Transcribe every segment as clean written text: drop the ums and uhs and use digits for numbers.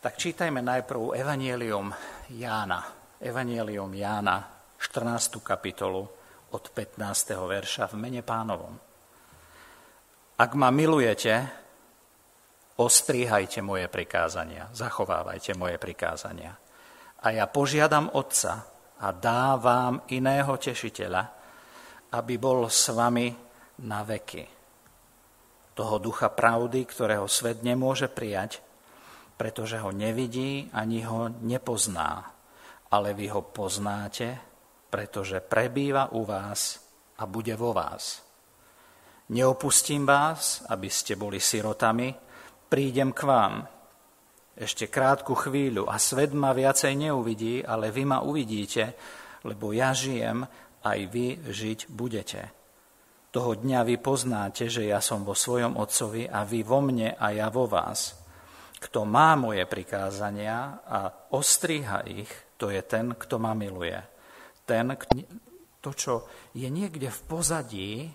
Tak čítajme najprv Evangelium Jána. Evangelium Jána, 14. kapitolu, od 15. verša, v mene Pánovom. Ak ma milujete, ostríhajte moje prikázania, zachovávajte moje prikázania. A ja požiadam Otca a dá vám iného tešiteľa, aby bol s vami na veky. Toho ducha pravdy, ktorého svet nemôže prijať, pretože ho nevidí ani ho nepozná. Ale vy ho poznáte, pretože prebýva u vás a bude vo vás. Neopustím vás, aby ste boli sirotami, prídem k vám. Ešte krátku chvíľu a svet ma viacej neuvidí, ale vy ma uvidíte, lebo ja žijem, aj vy žiť budete. Toho dňa vy poznáte, že ja som vo svojom Otcovi a vy vo mne a ja vo vás. Kto má moje prikázania a ostríha ich, to je ten, kto ma miluje. To, čo je niekde v pozadí,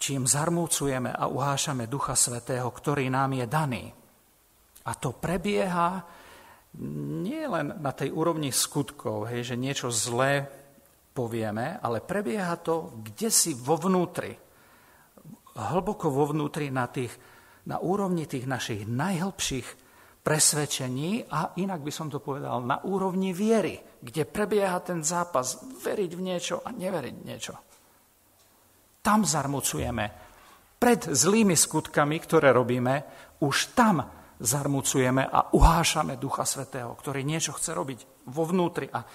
čím zarmúcujeme a uhášame Ducha Svätého, ktorý nám je daný. A to prebieha nie len na tej úrovni skutkov, hej, že niečo zlé povieme, ale prebieha to kdesi vo vnútri. Hlboko vo vnútri na úrovni tých našich najhlbších presvedčení a inak by som to povedal, na úrovni viery, kde prebieha ten zápas veriť v niečo a neveriť v niečo. Tam zarmucujeme. Pred zlými skutkami, ktoré robíme, už tam zarmucujeme a uhášame Ducha Svätého, ktorý niečo chce robiť vo vnútri a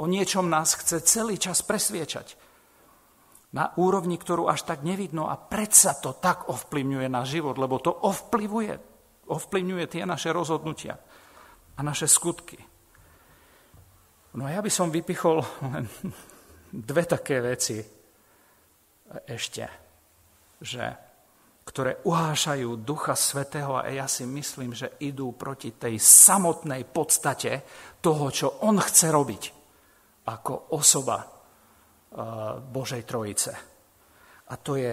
o niečom nás chce celý čas presviečať. Na úrovni, ktorú až tak nevidno a predsa to tak ovplyvňuje náš život, lebo to ovplyvňuje tie naše rozhodnutia a naše skutky. No a ja by som vypichol len dve také veci, ešte, že, ktoré uhášajú Ducha Svätého a ja si myslím, že idú proti tej samotnej podstate toho, čo on chce robiť ako osoba Božej Trojice. A to je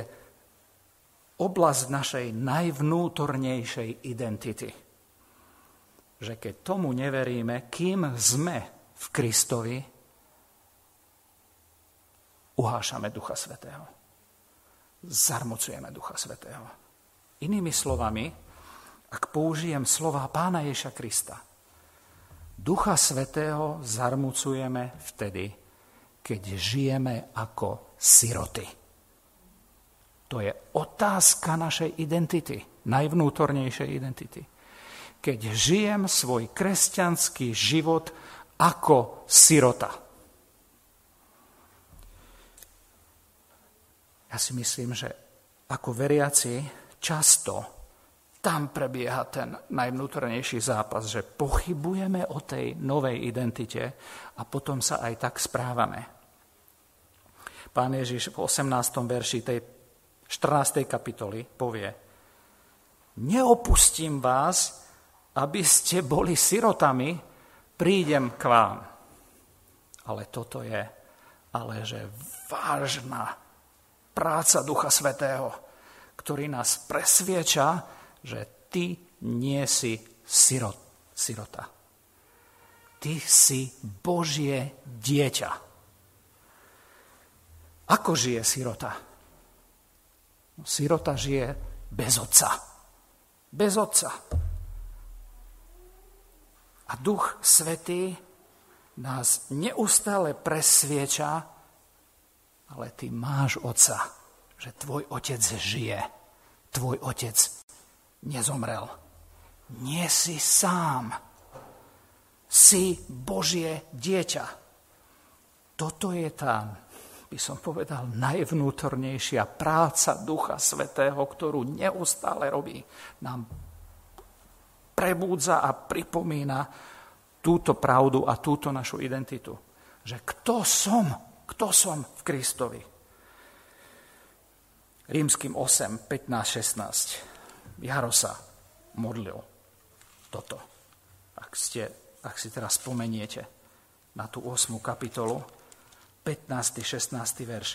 oblasť našej najvnútornejšej identity. Že keď tomu neveríme, kým sme v Kristovi, uhášame Ducha Svätého. Zarmucujeme Ducha Svätého. Inými slovami, ak použijem slova Pána Ježiša Krista, Ducha Svätého zarmucujeme vtedy, keď žijeme ako siroty. To je otázka našej identity, najvnútornejšej identity. Keď žijem svoj kresťanský život ako sirota. Ja si myslím, že ako veriaci často tam prebieha ten najvnútornejší zápas, že pochybujeme o tej novej identite a potom sa aj tak správame. Pán Ježiš v 18. verši tej 14. kapitoly povie: Neopustím vás, aby ste boli sirotami, prídem k vám. Ale toto je že vážna práca Ducha Svätého, ktorý nás presvieča, že ty nie si sirota. Ty si Božie dieťa. Ako žije sirota? Sirota žije bez otca. Bez otca. A Duch Svätý nás neustále presvieča, ale ty máš otca, že tvoj otec žije. Tvoj otec nezomrel. Nie si sám. Si Božie dieťa. Toto je tá, by som povedal, najvnútornejšia práca Ducha Svätého, ktorú neustále robí. Nám prebúdza a pripomína túto pravdu a túto našu identitu. Že kto som v Kristovi. Rímskym 8, 15, 16. Jaro sa modlil toto. Ak si teraz spomeniete na tú 8. kapitolu, 15. 16. verš.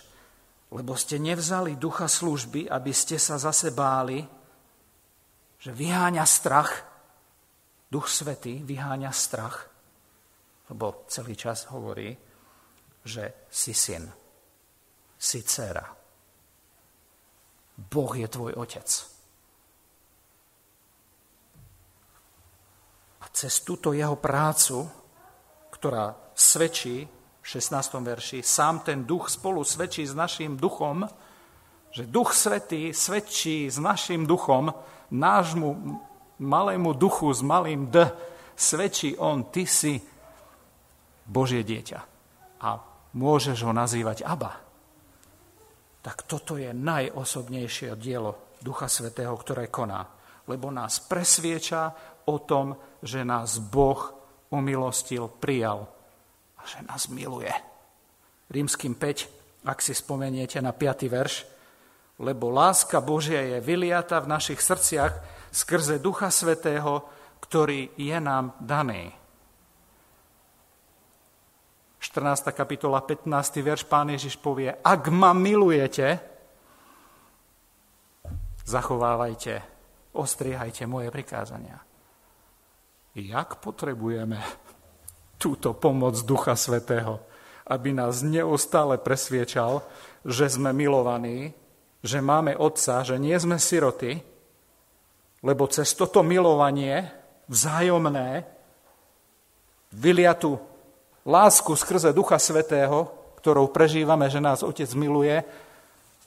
Lebo ste nevzali ducha služby, aby ste sa zase báli, že vyháňa strach, Duch Svätý vyháňa strach, lebo celý čas hovorí, že si syn, si dcéra. Boh je tvoj otec. A cez túto jeho prácu, ktorá svedčí v 16. verši, sám ten duch spolu svedčí s naším duchom, že Duch Svätý svedčí s naším duchom, nášmu malému duchu s malým d, svedčí on, ty si Božie dieťa a môžeš ho nazývať Abba. Tak toto je najosobnejšie dielo Ducha Svätého, ktoré koná, lebo nás presvieča o tom, že nás Boh umilostil, prijal a že nás miluje. Rímskym 5, ak si spomeniete na 5. verš, lebo láska Božia je vyliata v našich srdciach skrze Ducha Svätého, ktorý je nám daný. 14. kapitola, 15. verš, Pán Ježiš povie, ak ma milujete, zachovávajte, ostriehajte moje prikázania. Jak potrebujeme túto pomoc Ducha Svätého, aby nás neustále presviečal, že sme milovaní, že máme Otca, že nie sme siroty, lebo cez toto milovanie vzájomné, vyliatú lásku skrze Ducha Svätého, ktorou prežívame, že nás Otec miluje,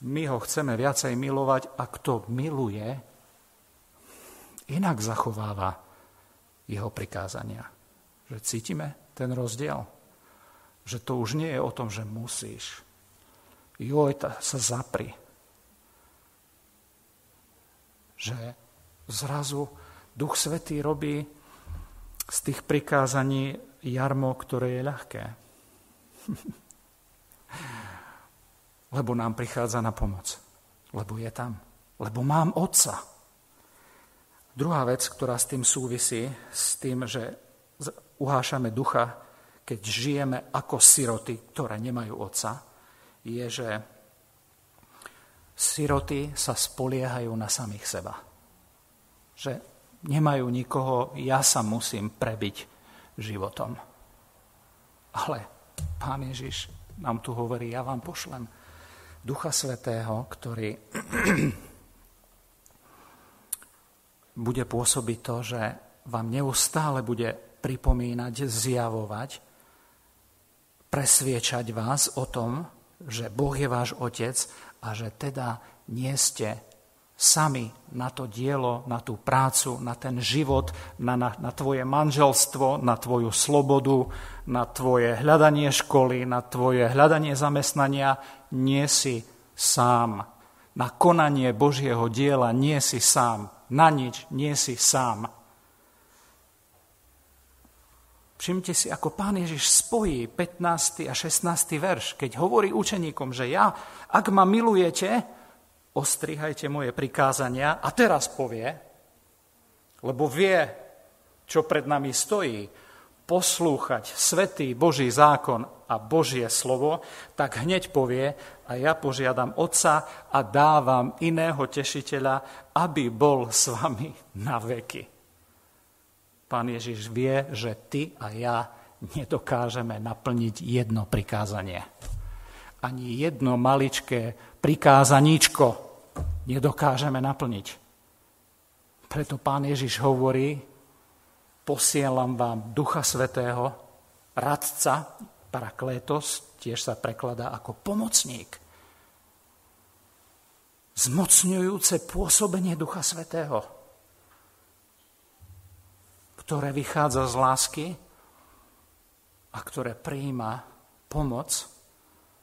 my ho chceme viacej milovať a kto miluje, inak zachováva jeho prikázania. Že cítime ten rozdiel, že to už nie je o tom, že musíš. Sa zapri. Že zrazu Duch Svätý robí z tých prikázaní jarmo, ktoré je ľahké. Lebo nám prichádza na pomoc. Lebo je tam. Lebo mám Otca. Druhá vec, ktorá s tým súvisí, s tým, že uhášame ducha, keď žijeme ako siroty, ktoré nemajú Otca, je, že siroty sa spoliehajú na samých seba. Že nemajú nikoho, ja sa musím prebiť životom. Ale Pán Ježiš nám tu hovorí, ja vám pošlem Ducha Svätého, ktorý bude pôsobiť to, že vám neustále bude pripomínať, zjavovať, presviečať vás o tom, že Boh je váš Otec a že teda nie ste sami na to dielo, na tú prácu, na ten život, na tvoje manželstvo, na tvoju slobodu, na tvoje hľadanie školy, na tvoje hľadanie zamestnania, nie si sám. Na konanie Božieho diela nie si sám. Na nič nie si sám. Všimte si, ako Pán Ježiš spojí 15. a 16. verš, keď hovorí učeníkom, že ja, ak ma milujete, ostrihajte moje prikázania. A teraz povie, lebo vie, čo pred nami stojí, poslúchať svätý Boží zákon a Božie slovo, tak hneď povie, a ja požiadam Otca a dávam iného tešiteľa, aby bol s vami na veky. Pán Ježiš vie, že ty a ja nedokážeme naplniť jedno prikázanie. Ani jedno maličké prikázaníčko nedokážeme naplniť. Preto Pán Ježiš hovorí, posielam vám Ducha Svätého, radca, paraklétos, tiež sa prekladá ako pomocník. Zmocňujúce pôsobenie Ducha Svätého, ktoré vychádza z lásky a ktoré prijíma pomoc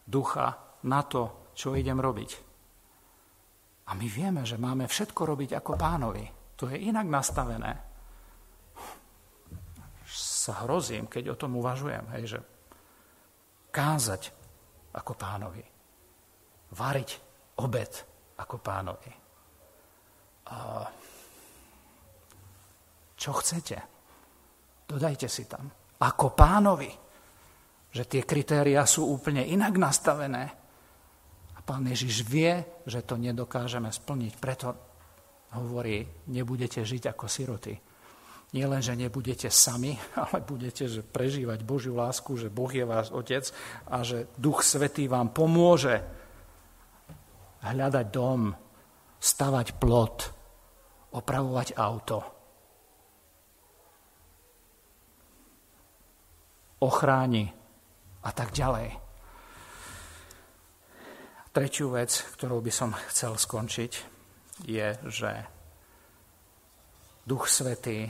ducha na to, čo idem robiť. A my vieme, že máme všetko robiť ako Pánovi. To je inak nastavené. Sa hrozím, keď o tom uvažujem, hej, že kázať ako Pánovi, variť obed ako Pánovi. Čo chcete? Dodajte si tam. Ako Pánovi. Že tie kritériá sú úplne inak nastavené. A Pán Ježiš vie, že to nedokážeme splniť. Preto hovorí, nebudete žiť ako siroty, Nie len, že nebudete sami, ale budete že prežívať Božiu lásku, že Boh je váš Otec a že Duch Svätý vám pomôže hľadať dom, stavať plot, opravovať auto, ochráni a tak ďalej. Tretiu vec, ktorou by som chcel skončiť, je, že Duch Svätý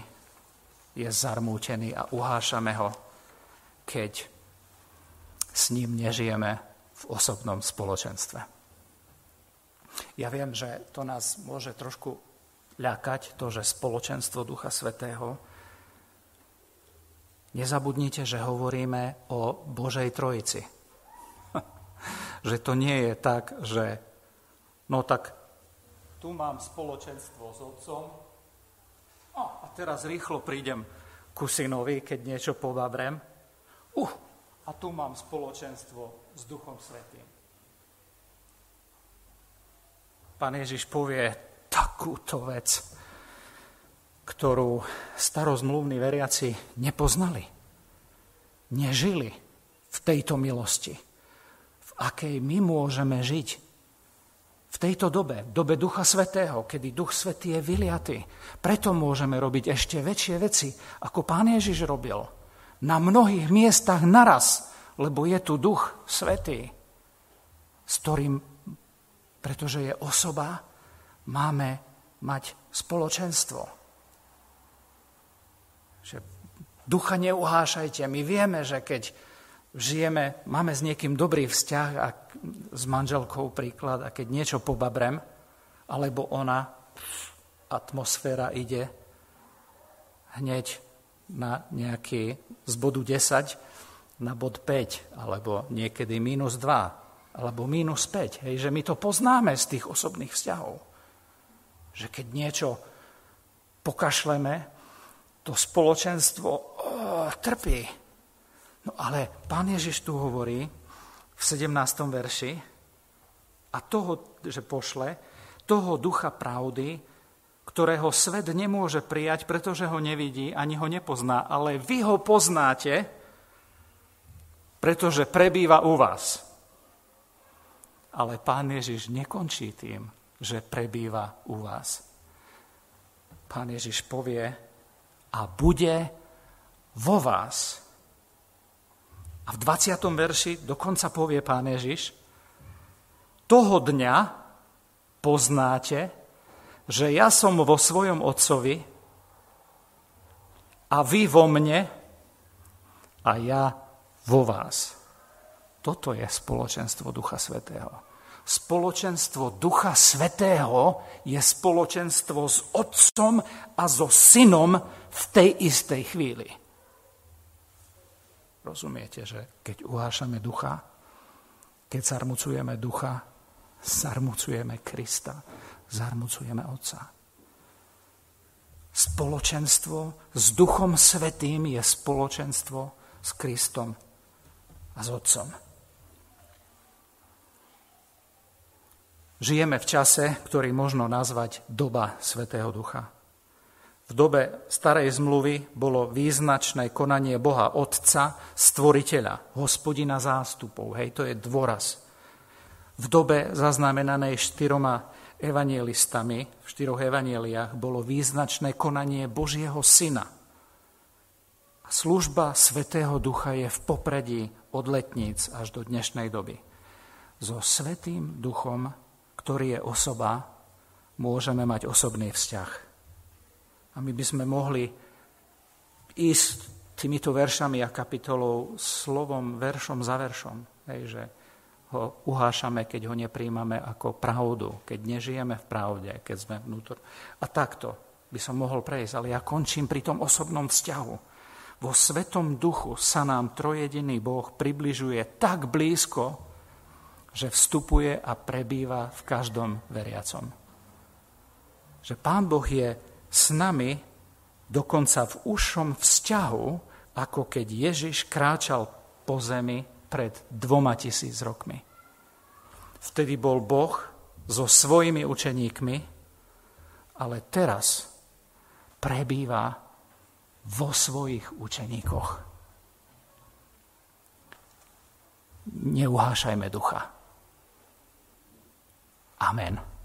je zarmútený a uhášame ho, keď s ním nežijeme v osobnom spoločenstve. Ja viem, že to nás môže trošku ľakať, to, že spoločenstvo Ducha Svätého. Nezabudnite, že hovoríme o Božej Trojici. Že to nie je tak, že no tak tu mám spoločenstvo s Otcom a teraz rýchlo prídem ku synovi, keď niečo pobabrem. A tu mám spoločenstvo s Duchom Svätým. Pán Ježiš povie takúto vec, ktorú starozmluvní veriaci nepoznali, nežili v tejto milosti, v akej my môžeme žiť. V tejto dobe Ducha Svätého, kedy Duch Svätý je vyliatý, preto môžeme robiť ešte väčšie veci, ako Pán Ježiš robil. Na mnohých miestach naraz, lebo je tu Duch Svätý, s ktorým, pretože je osoba, máme mať spoločenstvo. Že ducha neuhášajte. My vieme, že keď žijeme, máme s niekým dobrý vzťah a s manželkou príklad a keď niečo pobabrem, alebo ona, atmosféra ide hneď na nejaký z bodu 10 na bod 5, alebo niekedy minus 2, alebo minus 5. Hej, že my to poznáme z tých osobných vzťahov. Že keď niečo pokašleme, to spoločenstvo trpí. No ale Pán Ježiš tu hovorí v 17. verši a toho, že pošle, toho ducha pravdy, ktorého svet nemôže prijať, pretože ho nevidí ani ho nepozná, ale vy ho poznáte, pretože prebýva u vás. Ale Pán Ježiš nekončí tým, že prebýva u vás. Pán Ježiš povie a bude vo vás. A v 20. verši dokonca povie Pán Ježiš, toho dňa poznáte, že ja som vo svojom Otcovi a vy vo mne a ja vo vás. Toto je spoločenstvo Ducha Svätého. Spoločenstvo Ducha Svätého je spoločenstvo s Otcom a so Synom v tej istej chvíli. Rozumiete, že keď uhášame ducha, keď zarmucujeme ducha, zarmucujeme Krista, zarmucujeme Otca. Spoločenstvo s Duchom Svätým je spoločenstvo s Kristom a s Otcom. Žijeme v čase, ktorý možno nazvať doba Svätého Ducha. V dobe starej zmluvy bolo význačné konanie Boha Otca, Stvoriteľa, Hospodina zástupov. Hej, to je dôraz. V dobe zaznamenanej 4 evanjelistami, v 4 evanjeliách, bolo význačné konanie Božieho Syna. A služba Svätého Ducha je v popredí od letníc až do dnešnej doby. So Svätým Duchom, ktorý je osoba, môžeme mať osobný vzťah. A my by sme mohli ísť týmito veršami a kapitolou slovom, veršom za veršom. Hej, že ho uhášame, keď ho nepríjmame ako pravdu, keď nežijeme v pravde, keď sme vnútor. A takto by som mohol prejsť, ale ja končím pri tom osobnom vzťahu. Vo Svätom Duchu sa nám trojjediný Boh približuje tak blízko, že vstupuje a prebýva v každom veriacom. Že Pán Boh je s nami dokonca v užšom vzťahu, ako keď Ježiš kráčal po zemi pred 2000 rokmi. Vtedy bol Boh so svojimi učeníkmi, ale teraz prebýva vo svojich učeníkoch. Neuhášajme ducha. Amen.